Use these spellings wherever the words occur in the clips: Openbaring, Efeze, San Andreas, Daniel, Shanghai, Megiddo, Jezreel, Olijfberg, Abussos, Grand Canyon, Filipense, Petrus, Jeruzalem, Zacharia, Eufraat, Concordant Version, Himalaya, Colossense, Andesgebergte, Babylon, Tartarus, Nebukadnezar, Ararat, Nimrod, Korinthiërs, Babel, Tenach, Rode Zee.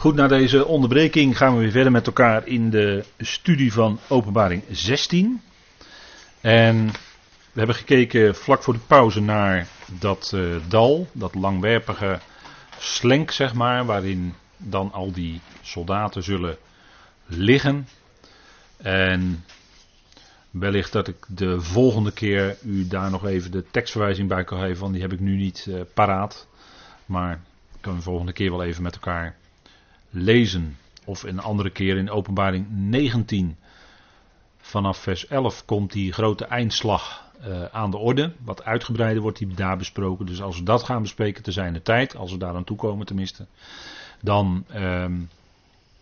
Goed, na deze onderbreking gaan we weer verder met elkaar in de studie van Openbaring 16. En we hebben gekeken vlak voor de pauze naar dat dal, dat langwerpige slenk zeg maar, waarin dan al die soldaten zullen liggen. En wellicht dat ik de volgende keer u daar nog even de tekstverwijzing bij kan geven, want die heb ik nu niet paraat. Maar kunnen we de volgende keer wel even met elkaar lezen. Of een andere keer in Openbaring 19. Vanaf vers 11 komt die grote eindslag aan de orde. Wat uitgebreider wordt die daar besproken. Dus als we dat gaan bespreken te zijner tijd, als we daar aan toekomen tenminste, dan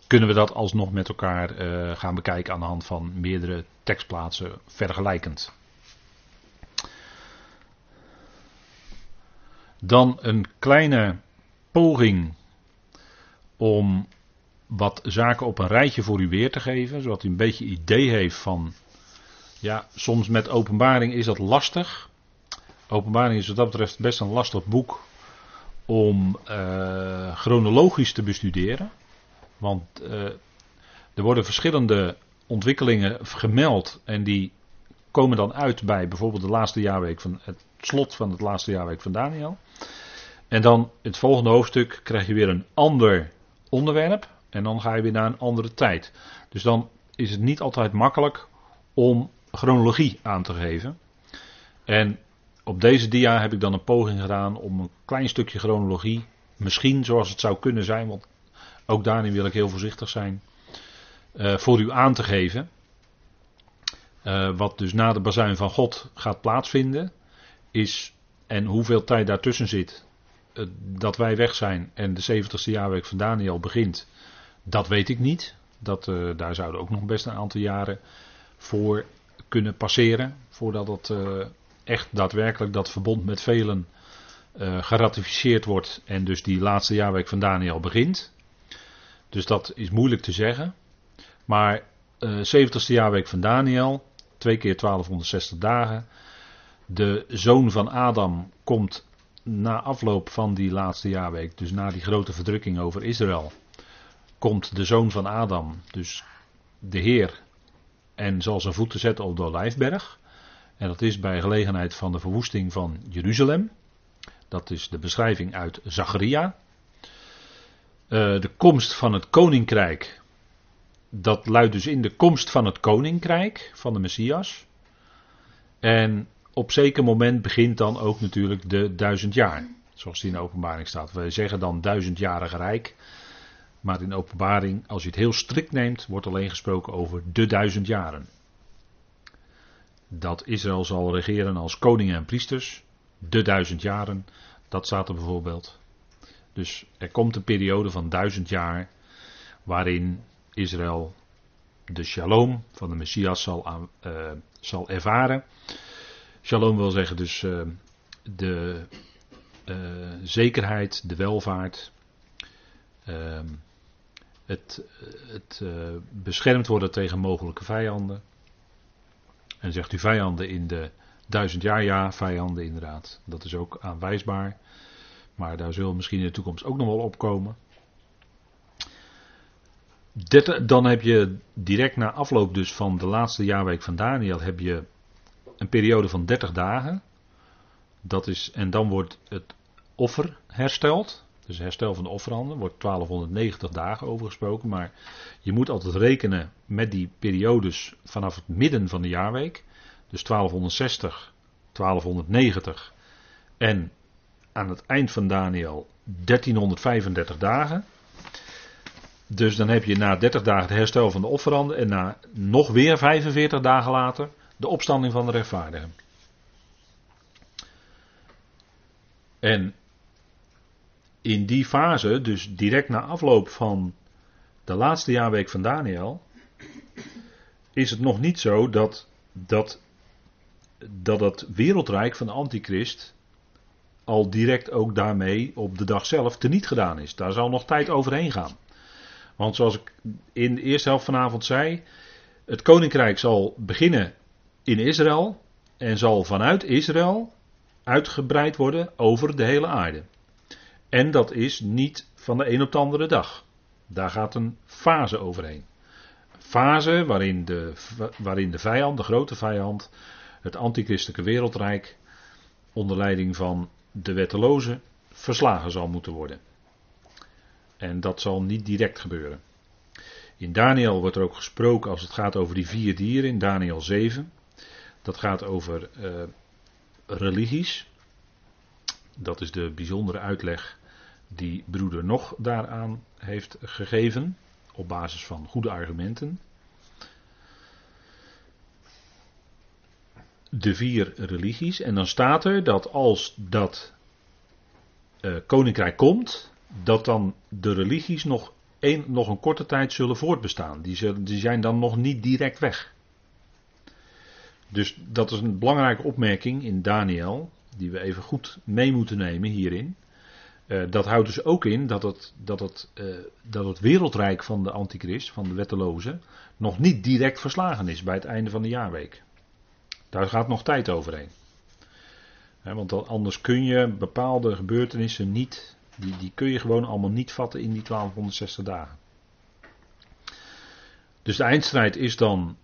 kunnen we dat alsnog met elkaar gaan bekijken aan de hand van meerdere tekstplaatsen vergelijkend. Dan een kleine poging om wat zaken op een rijtje voor u weer te geven, zodat u een beetje idee heeft van, ja, soms met Openbaring is dat lastig. Openbaring is wat dat betreft best een lastig boek om chronologisch te bestuderen, want er worden verschillende ontwikkelingen gemeld en die komen dan uit bij bijvoorbeeld de laatste jaarweek van het slot van het laatste jaarweek van Daniel. En dan het volgende hoofdstuk krijg je weer een ander onderwerp. En dan ga je weer naar een andere tijd. Dus dan is het niet altijd makkelijk om chronologie aan te geven. En op deze dia heb ik dan een poging gedaan om een klein stukje chronologie, misschien zoals het zou kunnen zijn, want ook daarin wil ik heel voorzichtig zijn, voor u aan te geven. Wat dus na de bazuin van God gaat plaatsvinden is, en hoeveel tijd daartussen zit, dat wij weg zijn en de 70ste jaarweek van Daniel begint, dat weet ik niet. Daar zouden ook nog best een aantal jaren voor kunnen passeren, voordat het echt daadwerkelijk dat verbond met velen geratificeerd wordt en dus die laatste jaarweek van Daniel begint. Dus dat is moeilijk te zeggen. Maar 70ste jaarweek van Daniel, 2 keer 1260 dagen, de zoon van Adam komt na afloop van die laatste jaarweek, dus na die grote verdrukking over Israël, komt de zoon van Adam, dus de Heer, en zal zijn voeten zetten op de Olijfberg. En dat is bij gelegenheid van de verwoesting van Jeruzalem. Dat is de beschrijving uit Zacharia. De komst van het koninkrijk, dat luidt dus in de komst van het koninkrijk van de Messias. En op zeker moment begint dan ook natuurlijk de 1000 jaar. Zoals die in de Openbaring staat. We zeggen dan 1000-jarig rijk. Maar in de Openbaring, als u het heel strikt neemt, wordt alleen gesproken over de 1000 jaren. Dat Israël zal regeren als koningen en priesters. De 1000 jaren. Dat staat er bijvoorbeeld. Dus er komt een periode van 1000 jaar. Waarin Israël de shalom van de Messias zal ervaren. Shalom wil zeggen dus de zekerheid, de welvaart, het beschermd worden tegen mogelijke vijanden. En zegt u vijanden in de 1000 jaar, ja, vijanden inderdaad. Dat is ook aanwijsbaar, maar daar zullen we misschien in de toekomst ook nog wel opkomen. Dan heb je direct na afloop dus van de laatste jaarweek van Daniel heb je een periode van 30 dagen. Dat is, en dan wordt het offer hersteld. Dus herstel van de offeranden. Wordt 1290 dagen over gesproken. Maar je moet altijd rekenen met die periodes vanaf het midden van de jaarweek. Dus 1260, 1290. En aan het eind van Daniel 1335 dagen. Dus dan heb je na 30 dagen het herstel van de offeranden. En na nog weer 45 dagen later de opstanding van de rechtvaardigen. En in die fase, dus direct na afloop van de laatste jaarweek van Daniel, is het nog niet zo dat het wereldrijk van de antichrist al direct ook daarmee op de dag zelf teniet gedaan is. Daar zal nog tijd overheen gaan. Want zoals ik in de eerste helft vanavond zei, het koninkrijk zal beginnen in Israël en zal vanuit Israël uitgebreid worden over de hele aarde. En dat is niet van de een op de andere dag. Daar gaat een fase overheen. Fase waarin de vijand, de grote vijand, het antichristelijke wereldrijk onder leiding van de wetteloze verslagen zal moeten worden. En dat zal niet direct gebeuren. In Daniel wordt er ook gesproken als het gaat over die vier dieren in Daniel 7. Dat gaat over religies. Dat is de bijzondere uitleg die broeder Nog daaraan heeft gegeven. Op basis van goede argumenten. De vier religies. En dan staat er dat als dat koninkrijk komt, dat dan de religies nog een korte tijd zullen voortbestaan. Die zijn dan nog niet direct weg. Dus dat is een belangrijke opmerking in Daniel, die we even goed mee moeten nemen hierin. Dat houdt dus ook in dat het wereldrijk van de antichrist, van de wetteloze, nog niet direct verslagen is bij het einde van de jaarweek. Daar gaat nog tijd overheen. Want anders kun je bepaalde gebeurtenissen niet, die kun je gewoon allemaal niet vatten in die 1260 dagen. Dus de eindstrijd is dan,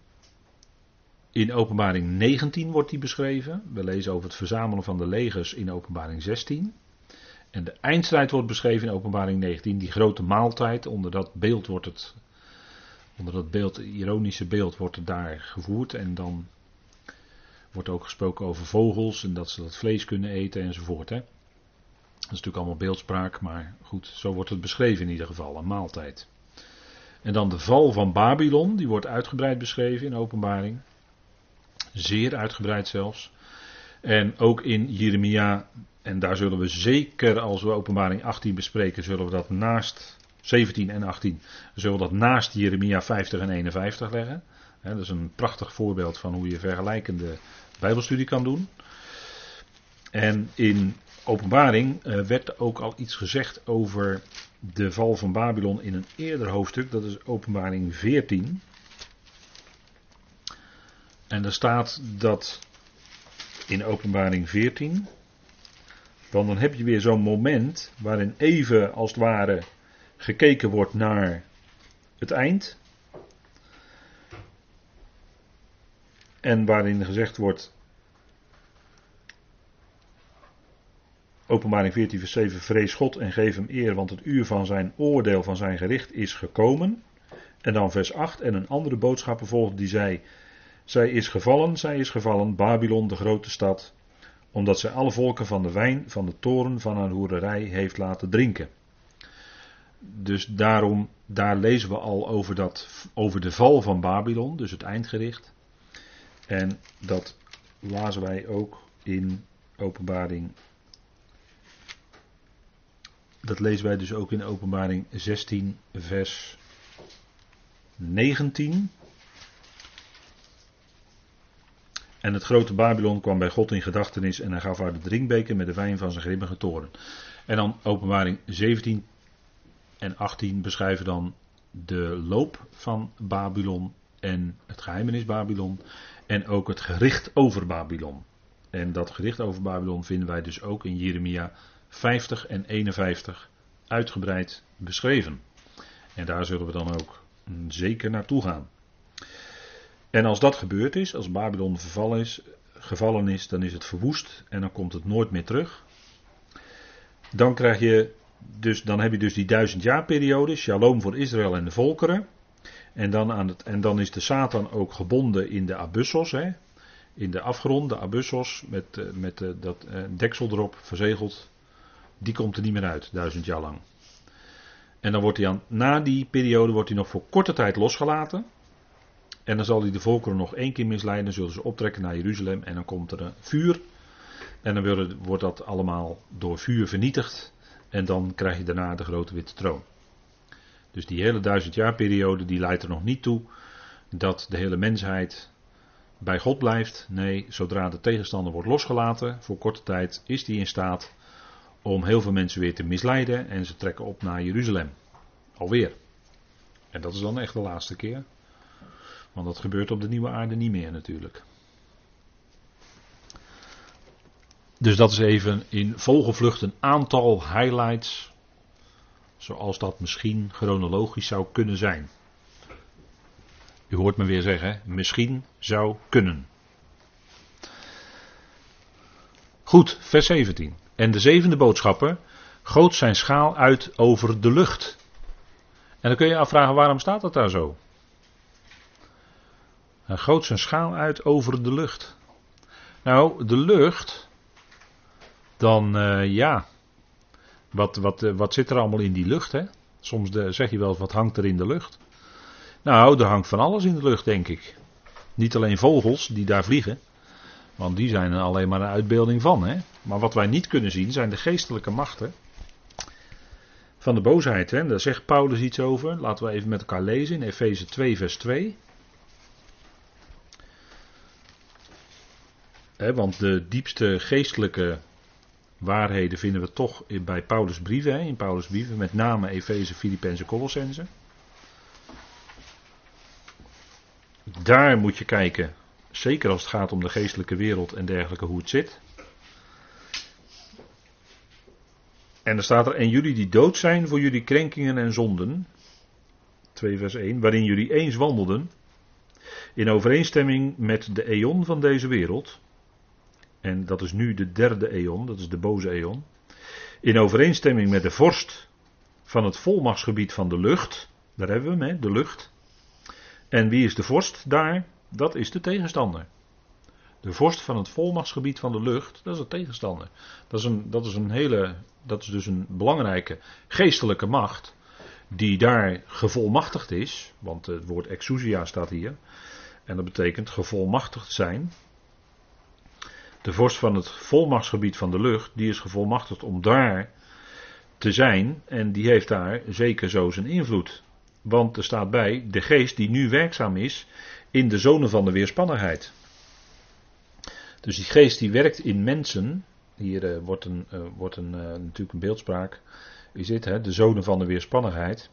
in Openbaring 19 wordt die beschreven. We lezen over het verzamelen van de legers in Openbaring 16. En de eindstrijd wordt beschreven in Openbaring 19, die grote maaltijd. Onder dat ironische beeld wordt het daar gevoerd. En dan wordt ook gesproken over vogels en dat ze dat vlees kunnen eten enzovoort. Hè? Dat is natuurlijk allemaal beeldspraak, maar goed, zo wordt het beschreven in ieder geval, een maaltijd. En dan de val van Babylon, die wordt uitgebreid beschreven in Openbaring. Zeer uitgebreid zelfs. En ook in Jeremia, en daar zullen we zeker, als we Openbaring 18 bespreken, zullen we dat naast 17 en 18, zullen we dat naast Jeremia 50 en 51 leggen. Dat is een prachtig voorbeeld van hoe je vergelijkende Bijbelstudie kan doen. En in Openbaring werd ook al iets gezegd over de val van Babylon in een eerder hoofdstuk. Dat is Openbaring 14. En daar staat dat in Openbaring 14. Want dan heb je weer zo'n moment waarin even als het ware gekeken wordt naar het eind. En waarin gezegd wordt, Openbaring 14 vers 7, vrees God en geef hem eer, want het uur van zijn oordeel, van zijn gericht is gekomen. En dan vers 8, en een andere boodschapper volgde die zei, zij is gevallen, Babylon de grote stad, omdat zij alle volken van de wijn, van de toren, van haar hoererij heeft laten drinken. Dus daar lezen we al over de val van Babylon, dus het eindgericht. En dat lazen wij ook in Openbaring. Dat lezen wij dus ook in Openbaring 16 vers 19. En het grote Babylon kwam bij God in gedachtenis en hij gaf haar de drinkbeker met de wijn van zijn grimmige toren. En dan Openbaring 17 en 18 beschrijven dan de loop van Babylon en het geheimenis Babylon en ook het gericht over Babylon. En dat gericht over Babylon vinden wij dus ook in Jeremia 50 en 51 uitgebreid beschreven. En daar zullen we dan ook zeker naartoe gaan. En als dat gebeurd is, als Babylon gevallen is, dan is het verwoest en dan komt het nooit meer terug. Dan heb je dus die 1000 jaar periode, shalom voor Israël en de volkeren. En dan is de Satan ook gebonden in de Abussos, hè? In de afgrond, de Abussos, met dat deksel erop, verzegeld. Die komt er niet meer uit, 1000 jaar lang. En dan wordt hij na die periode wordt hij nog voor korte tijd losgelaten. En dan zal hij de volkeren nog 1 keer misleiden. Dan zullen ze optrekken naar Jeruzalem. En dan komt er een vuur. En dan wordt dat allemaal door vuur vernietigd. En dan krijg je daarna de grote witte troon. Dus die hele 1000 jaar periode die leidt er nog niet toe dat de hele mensheid bij God blijft. Nee, zodra de tegenstander wordt losgelaten voor korte tijd is die in staat om heel veel mensen weer te misleiden. En ze trekken op naar Jeruzalem. Alweer. En dat is dan echt de laatste keer. Want dat gebeurt op de nieuwe aarde niet meer natuurlijk. Dus dat is even in vogelvlucht een aantal highlights zoals dat misschien chronologisch zou kunnen zijn. U hoort me weer zeggen, misschien zou kunnen. Goed, vers 17. En de zevende boodschapper goot zijn schaal uit over de lucht. En dan kun je je afvragen, waarom staat dat daar zo? Hij goot zijn schaal uit over de lucht. Nou, de lucht, dan ja, wat zit er allemaal in die lucht, hè? Soms zeg je wel eens, wat hangt er in de lucht? Nou, er hangt van alles in de lucht, denk ik. Niet alleen vogels die daar vliegen, want die zijn er alleen maar een uitbeelding van, hè? Maar wat wij niet kunnen zien zijn de geestelijke machten van de boosheid, hè? Daar zegt Paulus iets over. Laten we even met elkaar lezen in Efeze 2 vers 2. Want de diepste geestelijke waarheden vinden we toch bij Paulus' brieven. In Paulus' brieven, met name Efeze, Filipense, Colossense. Daar moet je kijken, zeker als het gaat om de geestelijke wereld en dergelijke, hoe het zit. En er staat er, en jullie die dood zijn voor jullie krenkingen en zonden, 2 vers 1, waarin jullie eens wandelden, in overeenstemming met de eon van deze wereld. En dat is nu de derde eon, dat is de boze eon. In overeenstemming met de vorst van het volmachtsgebied van de lucht. Daar hebben we hem, hè, de lucht. En wie is de vorst daar? Dat is de tegenstander. De vorst van het volmachtsgebied van de lucht, dat is de tegenstander. Dat is dus een belangrijke geestelijke macht die daar gevolmachtigd is. Want het woord exousia staat hier. En dat betekent gevolmachtigd zijn. De vorst van het volmachtsgebied van de lucht, die is gevolmachtigd om daar te zijn. En die heeft daar zeker zo zijn invloed. Want er staat bij, de geest die nu werkzaam is in de zone van de weerspannigheid. Dus die geest die werkt in mensen. Hier wordt natuurlijk een beeldspraak. Is dit, hè, de zone van de weerspannigheid.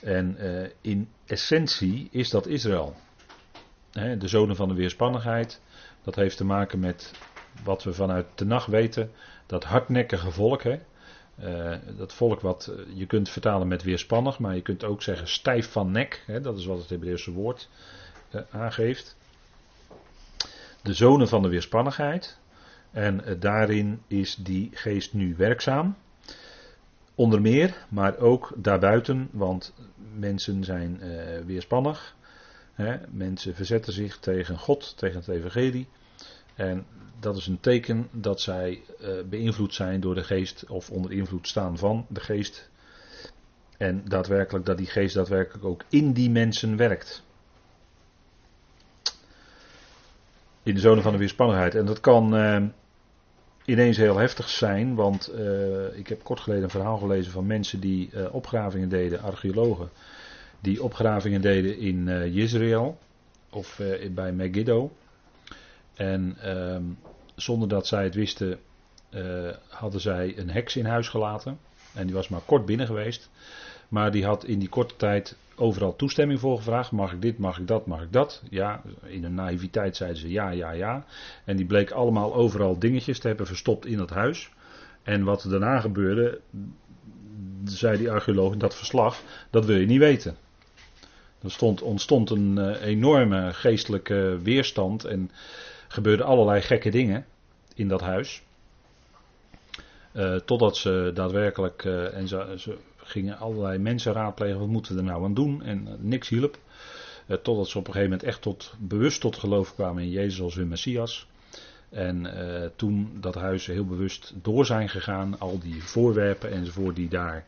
En in essentie is dat Israël. Hè, de zone van de weerspannigheid. Dat heeft te maken met wat we vanuit Tenach weten, dat hardnekkige volk. Hè? Dat volk wat je kunt vertalen met weerspannig, maar je kunt ook zeggen stijf van nek. Hè? Dat is wat het Hebreeuwse woord aangeeft. De zone van de weerspannigheid. En daarin is die geest nu werkzaam. Onder meer, maar ook daarbuiten, want mensen zijn weerspannig. Mensen verzetten zich tegen God, tegen het evangelie. En dat is een teken dat zij beïnvloed zijn door de geest of onder invloed staan van de geest. En daadwerkelijk dat die geest daadwerkelijk ook in die mensen werkt. In de zone van de weerspannigheid. En dat kan ineens heel heftig zijn, want ik heb kort geleden een verhaal gelezen van mensen die opgravingen deden, archeologen. Die opgravingen deden in Jezreel of bij Megiddo. En zonder dat zij het wisten hadden zij een heks in huis gelaten. En die was maar kort binnen geweest. Maar die had in die korte tijd overal toestemming voor gevraagd. Mag ik dit, mag ik dat, mag ik dat? Ja, in hun naïviteit zeiden ze ja, ja, ja. En die bleek allemaal overal dingetjes te hebben verstopt in dat huis. En wat daarna gebeurde, zei die archeoloog in dat verslag, dat wil je niet weten. Er ontstond een enorme geestelijke weerstand en gebeurden allerlei gekke dingen in dat huis. Totdat ze daadwerkelijk, ze gingen allerlei mensen raadplegen, wat moeten we er nou aan doen? En niks hielp. Totdat ze op een gegeven moment echt bewust tot geloof kwamen in Jezus als hun Messias. En toen dat huis heel bewust door zijn gegaan, al die voorwerpen enzovoort die daar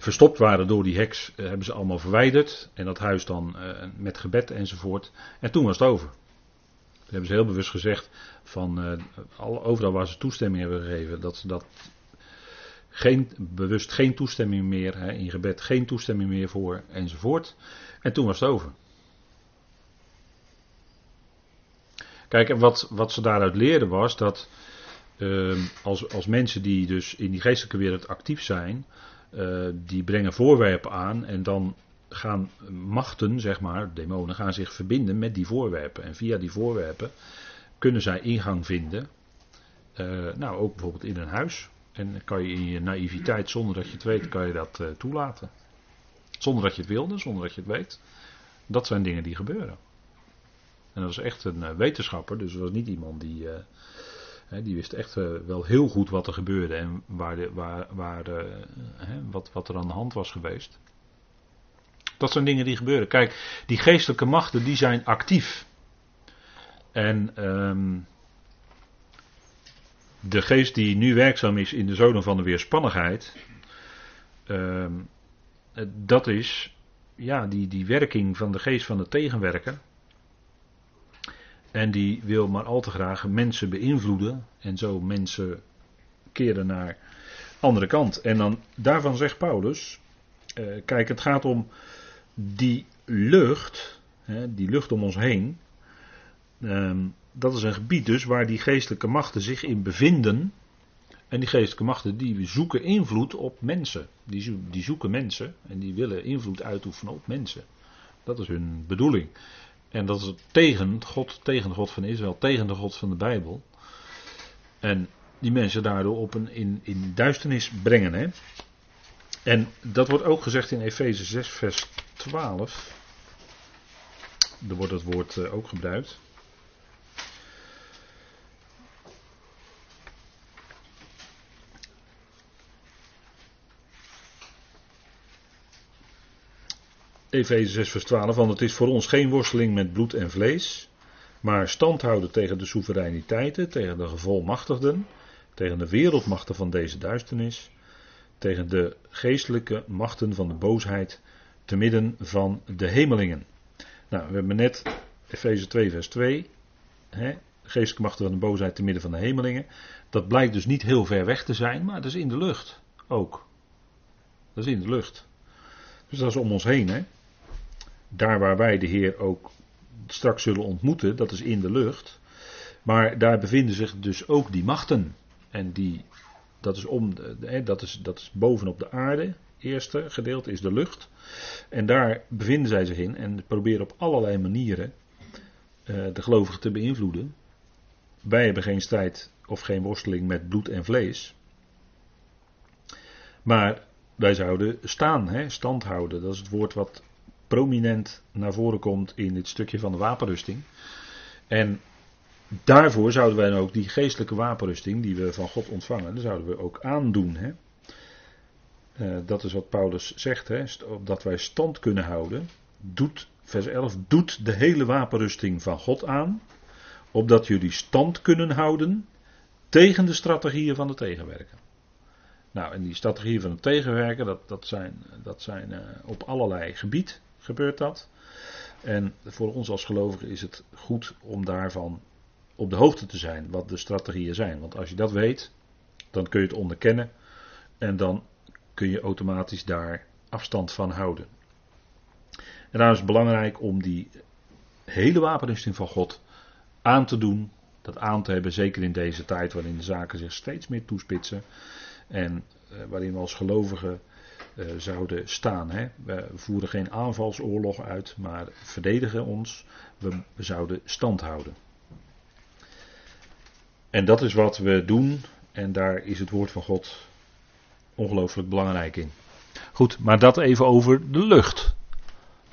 verstopt waren door die heks, hebben ze allemaal verwijderd. En dat huis dan met gebed enzovoort. En toen was het over. Toen hebben ze heel bewust gezegd, overal waar ze toestemming hebben gegeven, dat ze dat bewust geen toestemming meer, hè, in gebed geen toestemming meer voor enzovoort. En toen was het over. Kijk, wat ze daaruit leerden was dat als mensen die dus in die geestelijke wereld actief zijn, die brengen voorwerpen aan en dan gaan machten, zeg maar, demonen, gaan zich verbinden met die voorwerpen. En via die voorwerpen kunnen zij ingang vinden, ook bijvoorbeeld in een huis. En dan kan je in je naïviteit, zonder dat je het weet, kan je dat toelaten. Zonder dat je het wilde, zonder dat je het weet. Dat zijn dingen die gebeuren. En dat was echt een wetenschapper, dus dat was niet iemand die... die wist echt wel heel goed wat er gebeurde en wat er aan de hand was geweest. Dat zijn dingen die gebeuren. Kijk, die geestelijke machten die zijn actief. En de geest die nu werkzaam is in de zoden van de weerspannigheid, dat is ja, die werking van de geest van het tegenwerken. En die wil maar al te graag mensen beïnvloeden. En zo mensen keren naar andere kant. En dan daarvan zegt Paulus. Kijk, het gaat om die lucht. Die lucht om ons heen. Dat is een gebied dus waar die geestelijke machten zich in bevinden. En die geestelijke machten die zoeken invloed op mensen. Die zoeken mensen. En die willen invloed uitoefenen op mensen. Dat is hun bedoeling. En dat is tegen de God van Israël, tegen de God van de Bijbel. En die mensen daardoor in duisternis brengen. Hè? En dat wordt ook gezegd in Efeze 6 vers 12. Daar wordt het woord ook gebruikt. Efeze 6 vers 12, want het is voor ons geen worsteling met bloed en vlees, maar standhouden tegen de soevereiniteiten, tegen de gevolmachtigden, tegen de wereldmachten van deze duisternis, tegen de geestelijke machten van de boosheid, te midden van de hemelingen. Nou, we hebben net Efeze 2 vers 2, geestelijke machten van de boosheid, te midden van de hemelingen. Dat blijkt dus niet heel ver weg te zijn, maar dat is in de lucht ook. Dat is in de lucht. Dus dat is om ons heen, hè. Daar waar wij de Heer ook straks zullen ontmoeten, dat is in de lucht. Maar daar bevinden zich dus ook die machten. En dat is bovenop de aarde. Het eerste gedeelte is de lucht. En daar bevinden zij zich in en proberen op allerlei manieren de gelovigen te beïnvloeden. Wij hebben geen strijd of geen worsteling met bloed en vlees. Maar wij zouden staan, stand houden. Dat is het woord wat prominent naar voren komt in dit stukje van de wapenrusting. En daarvoor zouden wij dan ook die geestelijke wapenrusting die we van God ontvangen, dat zouden we ook aandoen. Hè? Dat is wat Paulus zegt, hè? Dat wij stand kunnen houden. Vers 11, doet de hele wapenrusting van God aan, opdat jullie stand kunnen houden tegen de strategieën van de tegenwerker. Nou, en die strategieën van het tegenwerken, dat zijn op allerlei gebied gebeurt dat. En voor ons als gelovigen is het goed om daarvan op de hoogte te zijn, wat de strategieën zijn. Want als je dat weet, dan kun je het onderkennen en dan kun je automatisch daar afstand van houden. En daarom is het belangrijk om die hele wapenrusting van God aan te doen, dat aan te hebben, zeker in deze tijd waarin de zaken zich steeds meer toespitsen. En waarin we als gelovigen zouden staan. Hè? We voeren geen aanvalsoorlog uit, maar verdedigen ons. We zouden stand houden. En dat is wat we doen. En daar is het woord van God ongelooflijk belangrijk in. Goed, maar dat even over de lucht.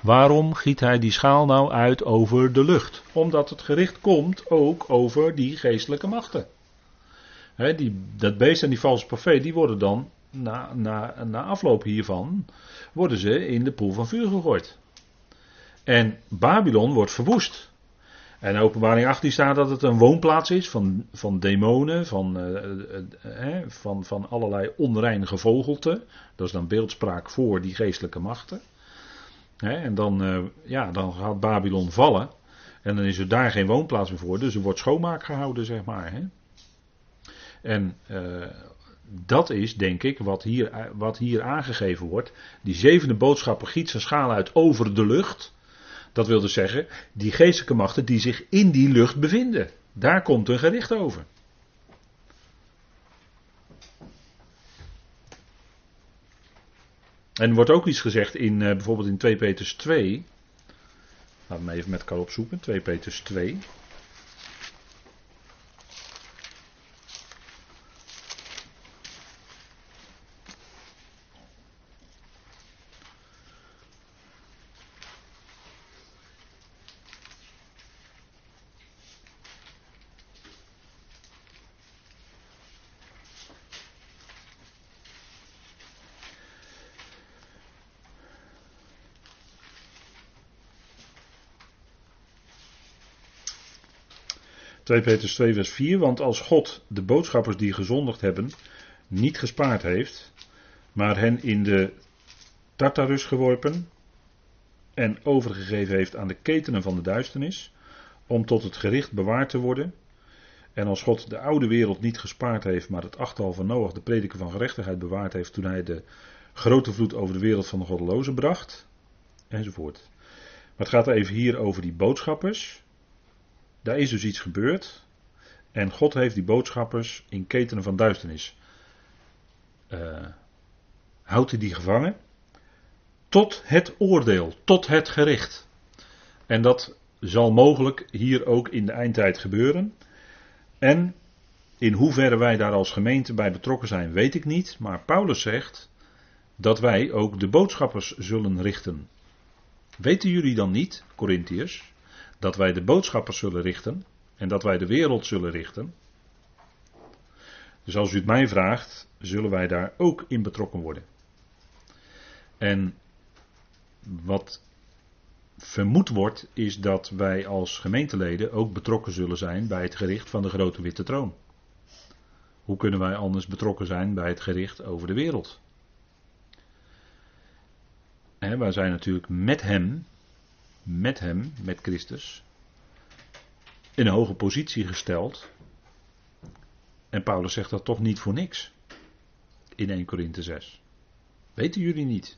Waarom giet hij die schaal nou uit over de lucht? Omdat het gericht komt ook over die geestelijke machten. He, dat beest en die valse profeet, die worden dan, na afloop hiervan, worden ze in de poel van vuur gegooid. En Babylon wordt verwoest. En Openbaring 18 staat dat het een woonplaats is van demonen, van allerlei onrein gevogelte. Dat is dan beeldspraak voor die geestelijke machten. En dan gaat Babylon vallen. En dan is er daar geen woonplaats meer voor, dus er wordt schoonmaak gehouden, zeg maar, hè. En dat is, denk ik, wat hier aangegeven wordt. Die zevende boodschapper giet zijn schaal uit over de lucht. Dat wil dus zeggen, die geestelijke machten die zich in die lucht bevinden. Daar komt een gericht over. En er wordt ook iets gezegd in bijvoorbeeld in 2 Petrus 2. Laat me even met elkaar opzoeken, 2 Petrus 2. 2 Petrus 2 vers 4, want als God de boodschappers die gezondigd hebben niet gespaard heeft, maar hen in de Tartarus geworpen en overgegeven heeft aan de ketenen van de duisternis, om tot het gericht bewaard te worden, en als God de oude wereld niet gespaard heeft, maar het achterhaal van Noach, de prediker van gerechtigheid, bewaard heeft toen hij de grote vloed over de wereld van de goddelozen bracht, enzovoort. Maar het gaat even hier over die boodschappers. Daar is dus iets gebeurd. En God heeft die boodschappers in ketenen van duisternis. Houdt hij die gevangen? Tot het oordeel, tot het gericht. En dat zal mogelijk hier ook in de eindtijd gebeuren. En in hoeverre wij daar als gemeente bij betrokken zijn, weet ik niet. Maar Paulus zegt dat wij ook de boodschappers zullen richten. Weten jullie dan niet, Korinthiërs, dat wij de boodschappers zullen richten en dat wij de wereld zullen richten? Dus als u het mij vraagt, zullen wij daar ook in betrokken worden. En wat vermoed wordt, is dat wij als gemeenteleden ook betrokken zullen zijn bij het gericht van de grote witte troon. Hoe kunnen wij anders betrokken zijn bij het gericht over de wereld? Wij zijn natuurlijk met hem, met Christus, in een hoge positie gesteld. En Paulus zegt dat toch niet voor niks. In 1 Korinthe 6. Weten jullie niet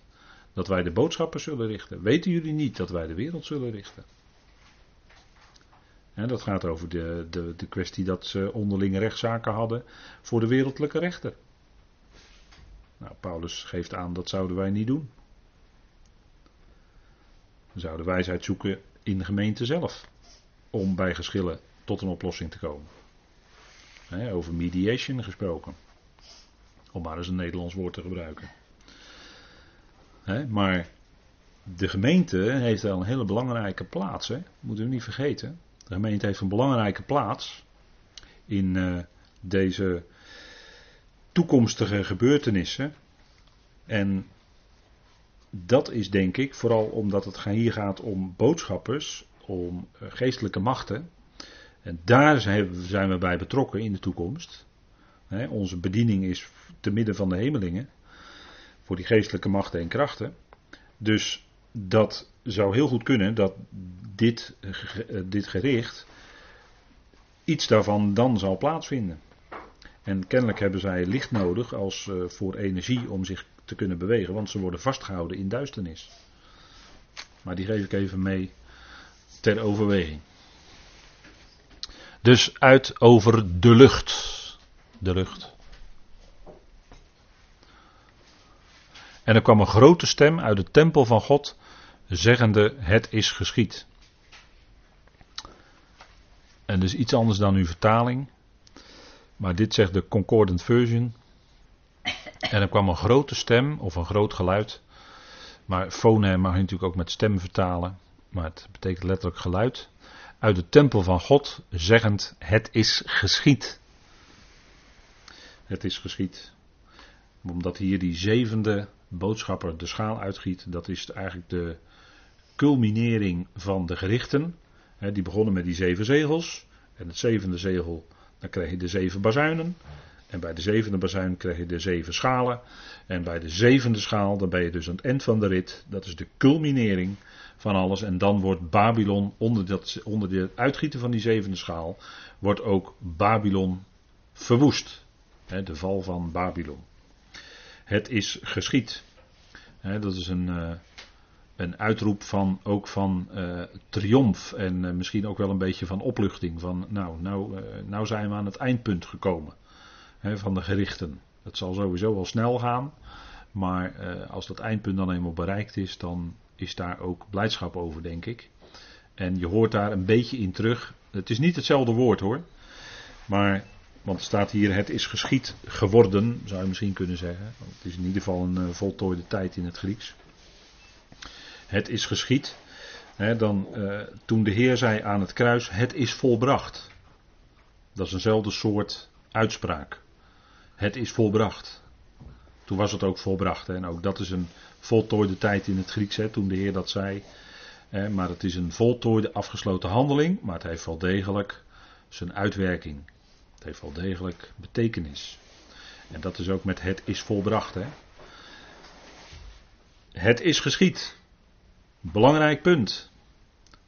dat wij de boodschappen zullen richten? Weten jullie niet dat wij de wereld zullen richten? En dat gaat over de kwestie dat ze onderlinge rechtszaken hadden voor de wereldlijke rechter. Nou, Paulus geeft aan dat zouden wij niet doen. We zouden wijsheid zoeken in de gemeente zelf, om bij geschillen tot een oplossing te komen. Over mediation gesproken, om maar eens een Nederlands woord te gebruiken. Maar de gemeente heeft wel een hele belangrijke plaats, moeten we niet vergeten. De gemeente heeft een belangrijke plaats in deze toekomstige gebeurtenissen. En dat is denk ik vooral omdat het hier gaat om boodschappers, om geestelijke machten. En daar zijn we bij betrokken in de toekomst. Onze bediening is te midden van de hemelingen. Voor die geestelijke machten en krachten. Dus dat zou heel goed kunnen dat dit gericht iets daarvan dan zal plaatsvinden. En kennelijk hebben zij licht nodig als voor energie om zich te kunnen bewegen, want ze worden vastgehouden in duisternis. Maar die geef ik even mee ter overweging. Dus uit over de lucht. De lucht. En er kwam een grote stem uit de tempel van God, zeggende: het is geschied. En dus iets anders dan uw vertaling. Maar dit zegt de Concordant Version. En er kwam een grote stem of een groot geluid. Maar fonem mag je natuurlijk ook met stem vertalen. Maar het betekent letterlijk geluid. Uit de tempel van God, zeggend: het is geschied. Het is geschied. Omdat hier die zevende boodschapper de schaal uitgiet. Dat is eigenlijk de culminering van de gerichten. Die begonnen met die 7 zegels. En het 7e zegel, dan kreeg je de 7 bazuinen. En bij de 7e bazuin krijg je de 7 schalen. En bij de 7e schaal, dan ben je dus aan het eind van de rit. Dat is de culminering van alles. En dan wordt Babylon, onder het uitgieten van die 7e schaal, wordt ook Babylon verwoest. De val van Babylon. Het is geschied. Dat is een uitroep van, ook van triomf. En misschien ook wel een beetje van opluchting. Van nou zijn we aan het eindpunt gekomen. Van de gerichten. Het zal sowieso wel snel gaan. Maar als dat eindpunt dan eenmaal bereikt is, dan is daar ook blijdschap over, denk ik. En je hoort daar een beetje in terug. Het is niet hetzelfde woord hoor. Maar, want het staat hier: het is geschied geworden, zou je misschien kunnen zeggen. Het is in ieder geval een voltooide tijd in het Grieks. Het is geschied. Toen de Heer zei aan het kruis: het is volbracht. Dat is eenzelfde soort uitspraak. Het is volbracht. Toen was het ook volbracht. En ook dat is een voltooide tijd in het Grieks. Toen de Heer dat zei. Maar het is een voltooide afgesloten handeling. Maar het heeft wel degelijk zijn uitwerking. Het heeft wel degelijk betekenis. En dat is ook met het is volbracht. Hè? Het is geschied. Belangrijk punt.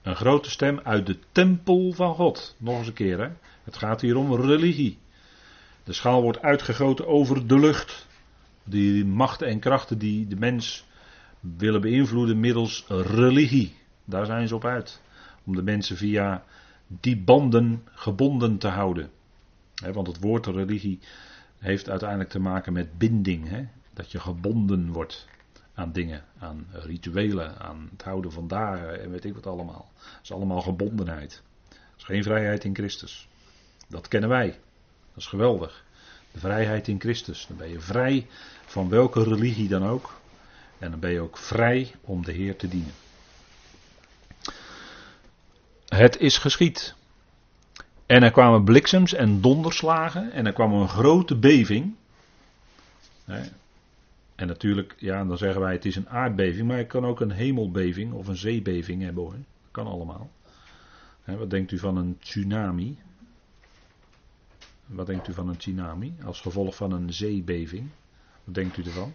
Een grote stem uit de tempel van God. Nog eens een keer. Hè? Het gaat hier om religie. De schaal wordt uitgegoten over de lucht. Die machten en krachten die de mens willen beïnvloeden middels religie. Daar zijn ze op uit. Om de mensen via die banden gebonden te houden. Want het woord religie heeft uiteindelijk te maken met binding. Hè? Dat je gebonden wordt aan dingen, aan rituelen, aan het houden van dagen en weet ik wat allemaal. Dat is allemaal gebondenheid. Dat is geen vrijheid in Christus. Dat kennen wij. Dat is geweldig. De vrijheid in Christus. Dan ben je vrij van welke religie dan ook. En dan ben je ook vrij om de Heer te dienen. Het is geschied. En er kwamen bliksems en donderslagen. En er kwam een grote beving. En natuurlijk, ja, dan zeggen wij het is een aardbeving. Maar het kan ook een hemelbeving of een zeebeving hebben hoor. Dat kan allemaal. Wat denkt u van een tsunami? Wat denkt u van een tsunami als gevolg van een zeebeving? Wat denkt u ervan?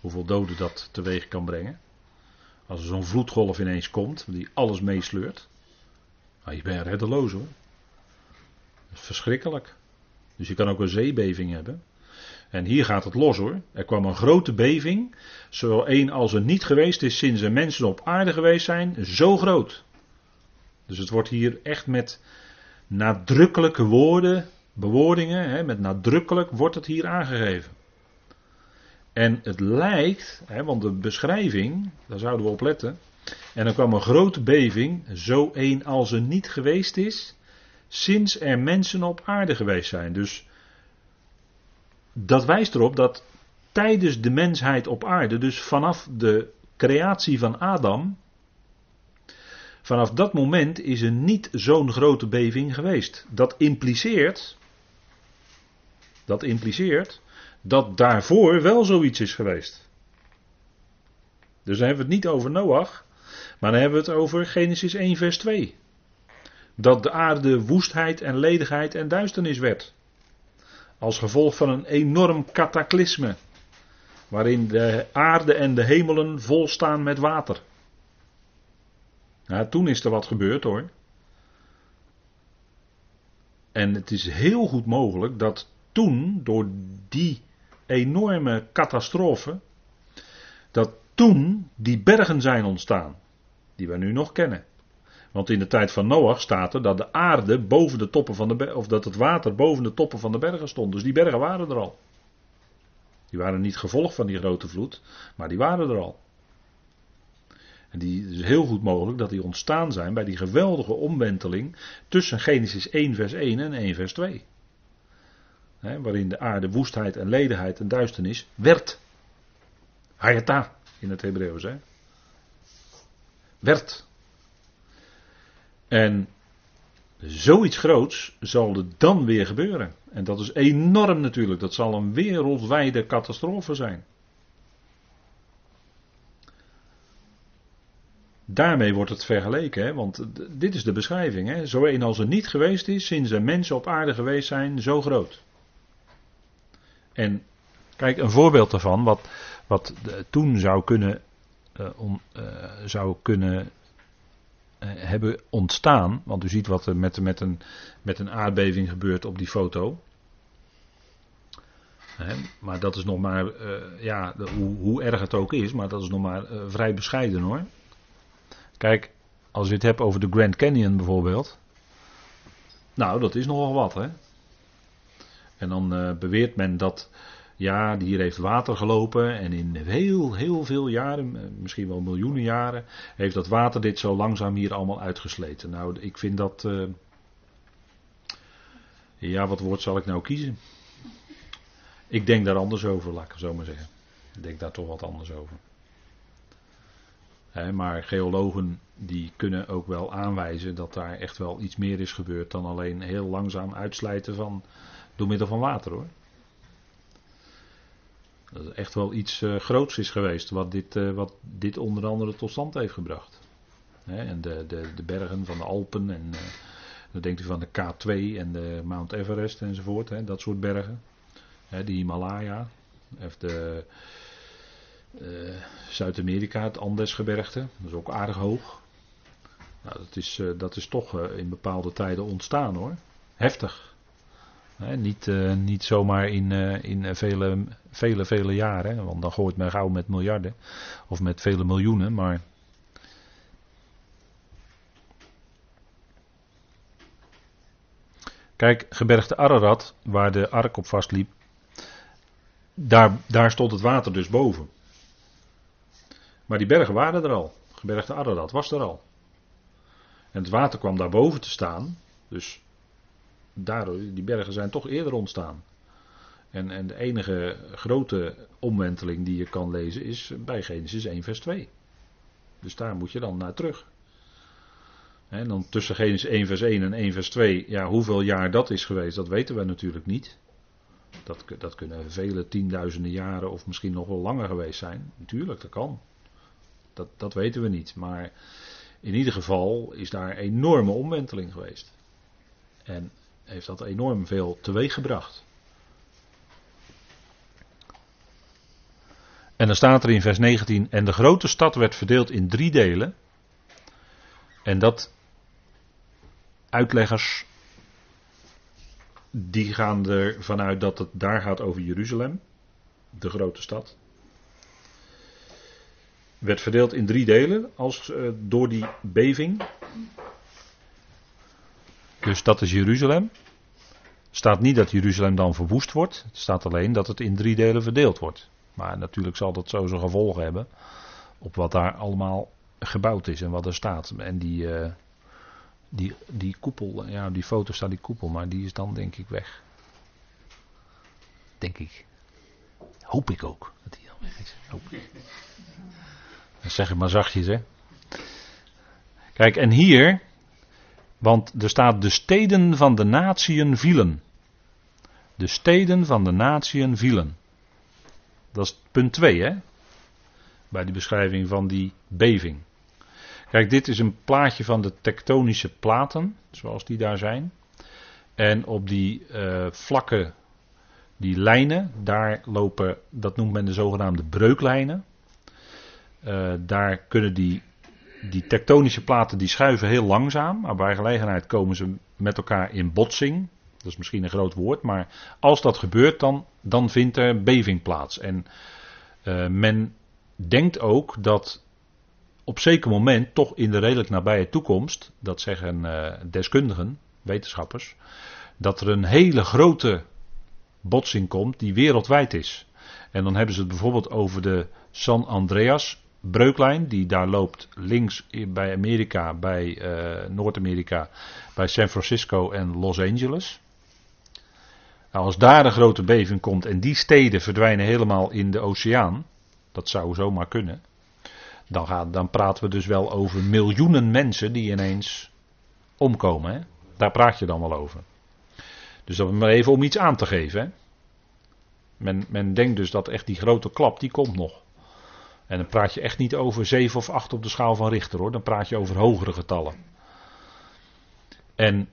Hoeveel doden dat teweeg kan brengen? Als er zo'n vloedgolf ineens komt, die alles meesleurt. Nou, je bent reddeloos hoor. Dat is verschrikkelijk. Dus je kan ook een zeebeving hebben. En hier gaat het los hoor. Er kwam een grote beving. Zowel één als er niet geweest is sinds er mensen op aarde geweest zijn. Zo groot. Dus het wordt hier echt met nadrukkelijke woorden, bewoordingen. Met nadrukkelijk wordt het hier aangegeven. En het lijkt, want de beschrijving, daar zouden we op letten. En er kwam een grote beving, zo één als er niet geweest is, sinds er mensen op aarde geweest zijn. Dus dat wijst erop dat tijdens de mensheid op aarde, dus vanaf de creatie van Adam, vanaf dat moment is er niet zo'n grote beving geweest. Dat impliceert dat daarvoor wel zoiets is geweest. Dus dan hebben we het niet over Noach, maar dan hebben we het over Genesis 1 vers 2. Dat de aarde woestheid en ledigheid en duisternis werd. Als gevolg van een enorm cataclysme, waarin de aarde en de hemelen vol staan met water. Nou, toen is er wat gebeurd hoor. En het is heel goed mogelijk dat toen, door die enorme catastrofe, dat toen die bergen zijn ontstaan, die we nu nog kennen. Want in de tijd van Noach staat er dat de aarde boven de toppen van de bergen, of dat het water boven de toppen van de bergen stond. Dus die bergen waren er al. Die waren niet gevolg van die grote vloed, maar die waren er al. En die is heel goed mogelijk dat die ontstaan zijn bij die geweldige omwenteling tussen Genesis 1 vers 1 en 1 vers 2. Waarin de aarde woestheid en ledigheid en duisternis werd. Hayata in het Hebreeuws. Hè? Werd. En zoiets groots zal er dan weer gebeuren. En dat is enorm natuurlijk. Dat zal een wereldwijde catastrofe zijn. Daarmee wordt het vergeleken, hè? Want dit is de beschrijving. Hè? Zo een als er niet geweest is, sinds er mensen op aarde geweest zijn, zo groot. En kijk, een voorbeeld daarvan, wat toen zou kunnen hebben ontstaan. Want u ziet wat er met een aardbeving gebeurt op die foto. Hè? Maar dat is nog maar, hoe erg het ook is, maar dat is nog maar vrij bescheiden hoor. Kijk, als je het hebt over de Grand Canyon bijvoorbeeld. Nou, dat is nogal wat, hè. En dan beweert men dat, ja, hier heeft water gelopen. En in heel, heel veel jaren, misschien wel miljoenen jaren, heeft dat water dit zo langzaam hier allemaal uitgesleten. Nou, ik vind dat... wat woord zal ik nou kiezen? Ik denk daar anders over, laat ik het zo maar zeggen. Ik denk daar toch wat anders over. Maar geologen die kunnen ook wel aanwijzen dat daar echt wel iets meer is gebeurd dan alleen heel langzaam uitslijten van door middel van water hoor. Dat er echt wel iets groots is geweest wat dit onder andere tot stand heeft gebracht. En de bergen van de Alpen en Dan denkt u van de K2 en de Mount Everest enzovoort. Hè, dat soort bergen. Hè, de Himalaya. Of de Zuid-Amerika, het Andesgebergte. Dat is ook aardig hoog. Nou, dat is toch in bepaalde tijden ontstaan hoor. Heftig. Hè, niet zomaar in vele jaren. Hè, want dan gooit men gauw met miljarden. Of met vele miljoenen. Maar... Kijk, gebergte Ararat, waar de ark op vastliep, daar stond het water dus boven. Maar die bergen waren er al. Gebergte Ararat was er al. En het water kwam daar boven te staan. Dus daardoor, die bergen zijn toch eerder ontstaan. En de enige grote omwenteling die je kan lezen is bij Genesis 1 vers 2. Dus daar moet je dan naar terug. En dan tussen Genesis 1 vers 1 en 1 vers 2, ja, hoeveel jaar dat is geweest, dat weten we natuurlijk niet. Dat kunnen vele tienduizenden jaren of misschien nog wel langer geweest zijn. Natuurlijk, dat kan. Dat weten we niet. Maar in ieder geval is daar een enorme omwenteling geweest. En heeft dat enorm veel teweeg gebracht. En dan staat er in vers 19, en de grote stad werd verdeeld in 3 delen. En dat uitleggers, die gaan er vanuit dat het daar gaat over Jeruzalem, de grote stad. Werd verdeeld in 3 delen als door die beving. Dus dat is Jeruzalem. Staat niet dat Jeruzalem dan verwoest wordt. Het staat alleen dat het in 3 delen verdeeld wordt. Maar natuurlijk zal dat zo zijn gevolgen hebben op wat daar allemaal gebouwd is en wat er staat. En die koepel, ja, die foto staat die koepel, maar die is dan denk ik weg. Denk ik. Hoop ik ook dat die dan weg is. Hoop ik. Dat zeg ik maar zachtjes, hè. Kijk, en hier, want er staat: de steden van de natieën vielen. De steden van de natieën vielen. Dat is punt 2, hè. Bij die beschrijving van die beving. Kijk, dit is een plaatje van de tektonische platen, zoals die daar zijn. En op die vlakken, die lijnen, daar lopen, dat noemt men de zogenaamde breuklijnen. Daar kunnen die tektonische platen, die schuiven heel langzaam. Maar bij gelegenheid komen ze met elkaar in botsing. Dat is misschien een groot woord, maar als dat gebeurt, dan vindt er beving plaats. En men denkt ook dat op zeker moment, toch in de redelijk nabije toekomst, dat zeggen deskundigen, wetenschappers, dat er een hele grote botsing komt die wereldwijd is. En dan hebben ze het bijvoorbeeld over de San Andreas breuklijn, die daar loopt links bij Amerika, bij Noord-Amerika, bij San Francisco en Los Angeles. Nou, als daar een grote beving komt en die steden verdwijnen helemaal in de oceaan, dat zou zomaar kunnen. Dan praten we dus wel over miljoenen mensen die ineens omkomen. Hè? Daar praat je dan wel over. Dus dat is maar even om iets aan te geven. Hè? Men denkt dus dat echt die grote klap, die komt nog. En dan praat je echt niet over 7 of 8 op de schaal van Richter hoor. Dan praat je over hogere getallen. En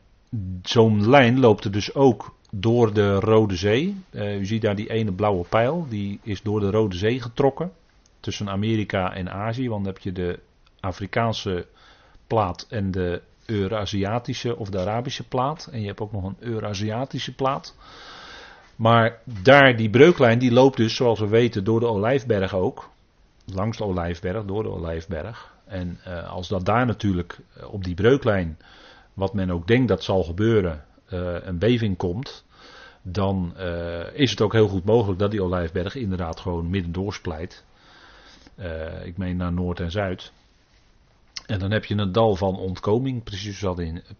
zo'n lijn loopt er dus ook door de Rode Zee. U ziet daar die ene blauwe pijl. Die is door de Rode Zee getrokken. Tussen Amerika en Azië. Want dan heb je de Afrikaanse plaat en de Eurasiatische of de Arabische plaat. En je hebt ook nog een Eurasiatische plaat. Maar daar die breuklijn, die loopt dus zoals we weten door de Olijfberg ook. Langs de Olijfberg, door de Olijfberg. En als dat daar natuurlijk op die breuklijn, wat men ook denkt dat zal gebeuren, een beving komt, dan is het ook heel goed mogelijk dat die Olijfberg inderdaad gewoon middendoor splijt. Ik meen naar Noord en Zuid. En dan heb je een dal van ontkoming,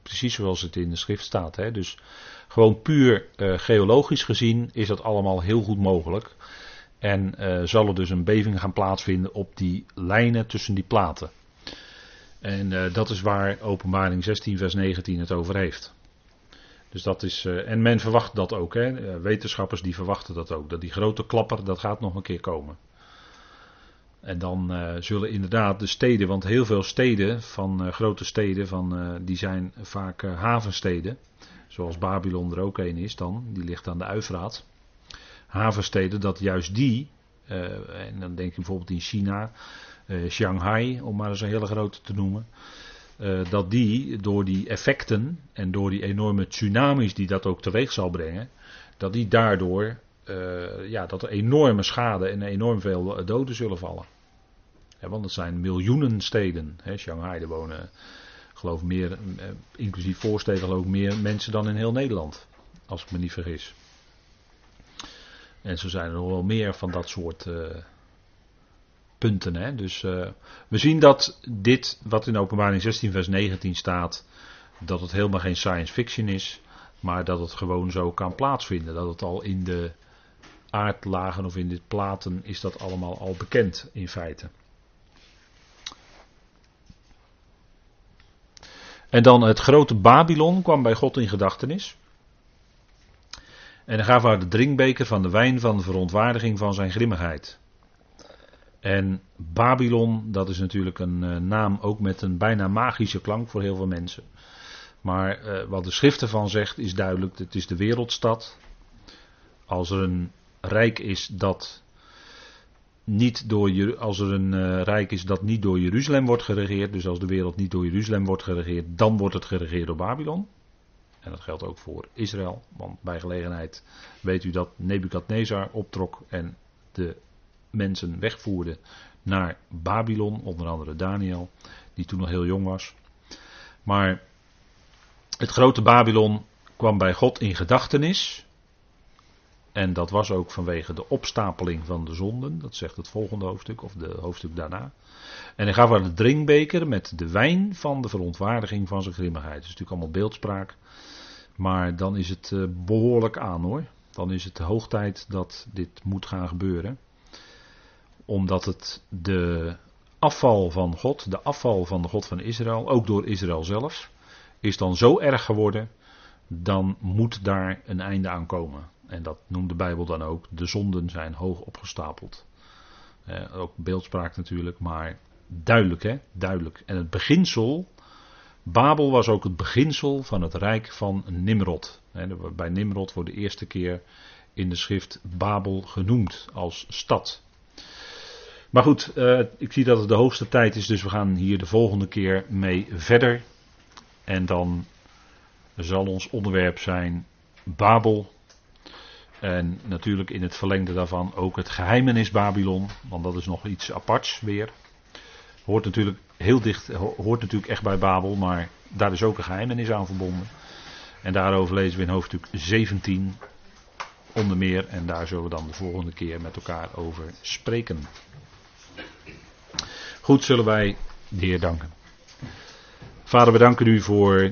precies zoals het in de schrift staat. Hè. Dus gewoon puur geologisch gezien is dat allemaal heel goed mogelijk. En zal er dus een beving gaan plaatsvinden op die lijnen tussen die platen. En dat is waar Openbaring 16 vers 19 het over heeft. Dus dat is, en men verwacht dat ook, hè. Wetenschappers die verwachten dat ook. Dat die grote klapper, dat gaat nog een keer komen. En dan zullen inderdaad de steden, want heel veel steden, van grote steden, die zijn vaak havensteden. Zoals Babylon er ook een is dan, die ligt aan de Eufraat. Havensteden, dat juist die, en dan denk je bijvoorbeeld in China, Shanghai, om maar eens een hele grote te noemen. Dat die door die effecten en door die enorme tsunamis die dat ook teweeg zal brengen, dat die daardoor, dat er enorme schade en enorm veel doden zullen vallen. Ja, want het zijn miljoenen steden. Hè, Shanghai, er wonen, geloof meer, inclusief voorsteden, geloof meer mensen dan in heel Nederland, als ik me niet vergis. En zo zijn er nog wel meer van dat soort punten. Hè? Dus we zien dat dit, wat in Openbaring 16 vers 19 staat, dat het helemaal geen science fiction is, maar dat het gewoon zo kan plaatsvinden. Dat het al in de aardlagen of in de platen is dat allemaal al bekend in feite. En dan het grote Babylon kwam bij God in gedachtenis. En hij gaf haar de drinkbeker van de wijn van de verontwaardiging van zijn grimmigheid. En Babylon, dat is natuurlijk een naam ook met een bijna magische klank voor heel veel mensen. Maar wat de schrift ervan zegt is duidelijk, het is de wereldstad. Als er een rijk is dat niet door, Jeruzalem wordt geregeerd, dus als de wereld niet door Jeruzalem wordt geregeerd, dan wordt het geregeerd door Babylon. En dat geldt ook voor Israël, want bij gelegenheid weet u dat Nebukadnezar optrok en de mensen wegvoerde naar Babylon, onder andere Daniel, die toen nog heel jong was. Maar het grote Babylon kwam bij God in gedachtenis. En dat was ook vanwege de opstapeling van de zonden. Dat zegt het volgende hoofdstuk, of de hoofdstuk daarna. En hij gaf haar de drinkbeker met de wijn van de verontwaardiging van zijn grimmigheid. Dat is natuurlijk allemaal beeldspraak. Maar dan is het behoorlijk aan hoor. Dan is het hoog tijd dat dit moet gaan gebeuren. Omdat het de afval van God, de afval van de God van Israël, ook door Israël zelf, is dan zo erg geworden, dan moet daar een einde aan komen. En dat noemt de Bijbel dan ook, de zonden zijn hoog opgestapeld. Ook beeldspraak natuurlijk, maar duidelijk hè, duidelijk. En het beginsel, Babel was ook het beginsel van het rijk van Nimrod. Bij Nimrod wordt de eerste keer in de schrift Babel genoemd als stad. Maar goed, ik zie dat het de hoogste tijd is, dus we gaan hier de volgende keer mee verder. En dan zal ons onderwerp zijn Babel. En natuurlijk in het verlengde daarvan ook het geheimenis Babylon, want dat is nog iets aparts weer. Hoort natuurlijk heel dicht, hoort natuurlijk echt bij Babel, maar daar is ook een geheimenis aan verbonden. En daarover lezen we in hoofdstuk 17 onder meer, en daar zullen we dan de volgende keer met elkaar over spreken. Goed, zullen wij de Heer danken. Vader, we danken u voor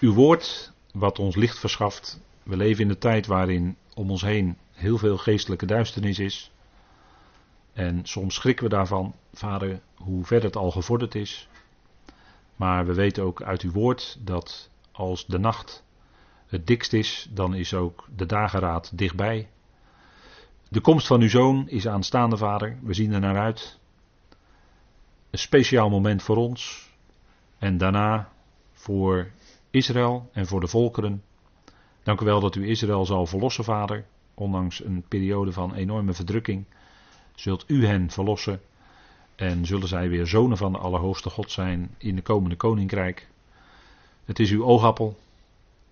uw woord, wat ons licht verschaft. We leven in een tijd waarin om ons heen heel veel geestelijke duisternis is. En soms schrikken we daarvan, Vader, hoe ver het al gevorderd is. Maar we weten ook uit uw woord dat als de nacht het dikst is, dan is ook de dageraad dichtbij. De komst van uw zoon is aanstaande, Vader. We zien er naar uit. Een speciaal moment voor ons. En daarna voor Israël en voor de volkeren. Dank u wel dat u Israël zal verlossen, Vader. Ondanks een periode van enorme verdrukking zult u hen verlossen. En zullen zij weer zonen van de Allerhoogste God zijn in de komende koninkrijk. Het is uw oogappel.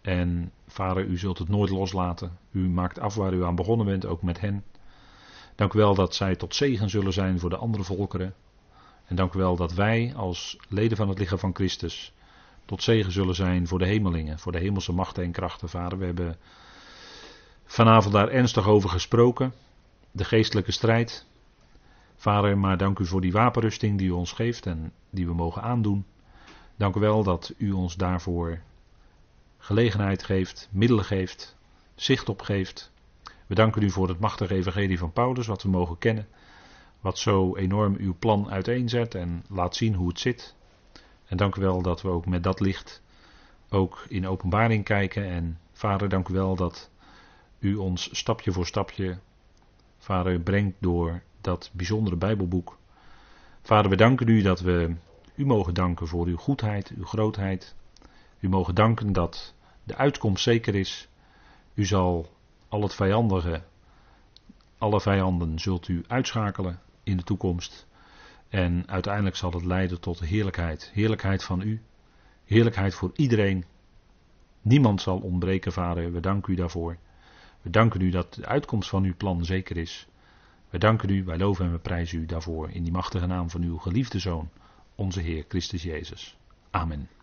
En Vader, u zult het nooit loslaten. U maakt af waar u aan begonnen bent, ook met hen. Dank u wel dat zij tot zegen zullen zijn voor de andere volkeren. En dank u wel dat wij als leden van het lichaam van Christus tot zegen zullen zijn voor de hemelingen, voor de hemelse machten en krachten, Vader. We hebben vanavond daar ernstig over gesproken, de geestelijke strijd. Vader, maar dank u voor die wapenrusting die u ons geeft en die we mogen aandoen. Dank u wel dat u ons daarvoor gelegenheid geeft, middelen geeft, zicht op geeft. We danken u voor het machtige evangelie van Paulus, wat we mogen kennen. Wat zo enorm uw plan uiteenzet en laat zien hoe het zit. En dank u wel dat we ook met dat licht ook in Openbaring kijken. En Vader, dank u wel dat u ons stapje voor stapje, Vader, brengt door dat bijzondere Bijbelboek. Vader, we danken u dat we u mogen danken voor uw goedheid, uw grootheid. U mogen danken dat de uitkomst zeker is. U zal al het vijandige, alle vijanden zult u uitschakelen in de toekomst. En uiteindelijk zal het leiden tot heerlijkheid. Heerlijkheid van u. Heerlijkheid voor iedereen. Niemand zal ontbreken, Vader. We danken u daarvoor. We danken u dat de uitkomst van uw plan zeker is. We danken u, wij loven en we prijzen u daarvoor in die machtige naam van uw geliefde Zoon, onze Heer Christus Jezus. Amen.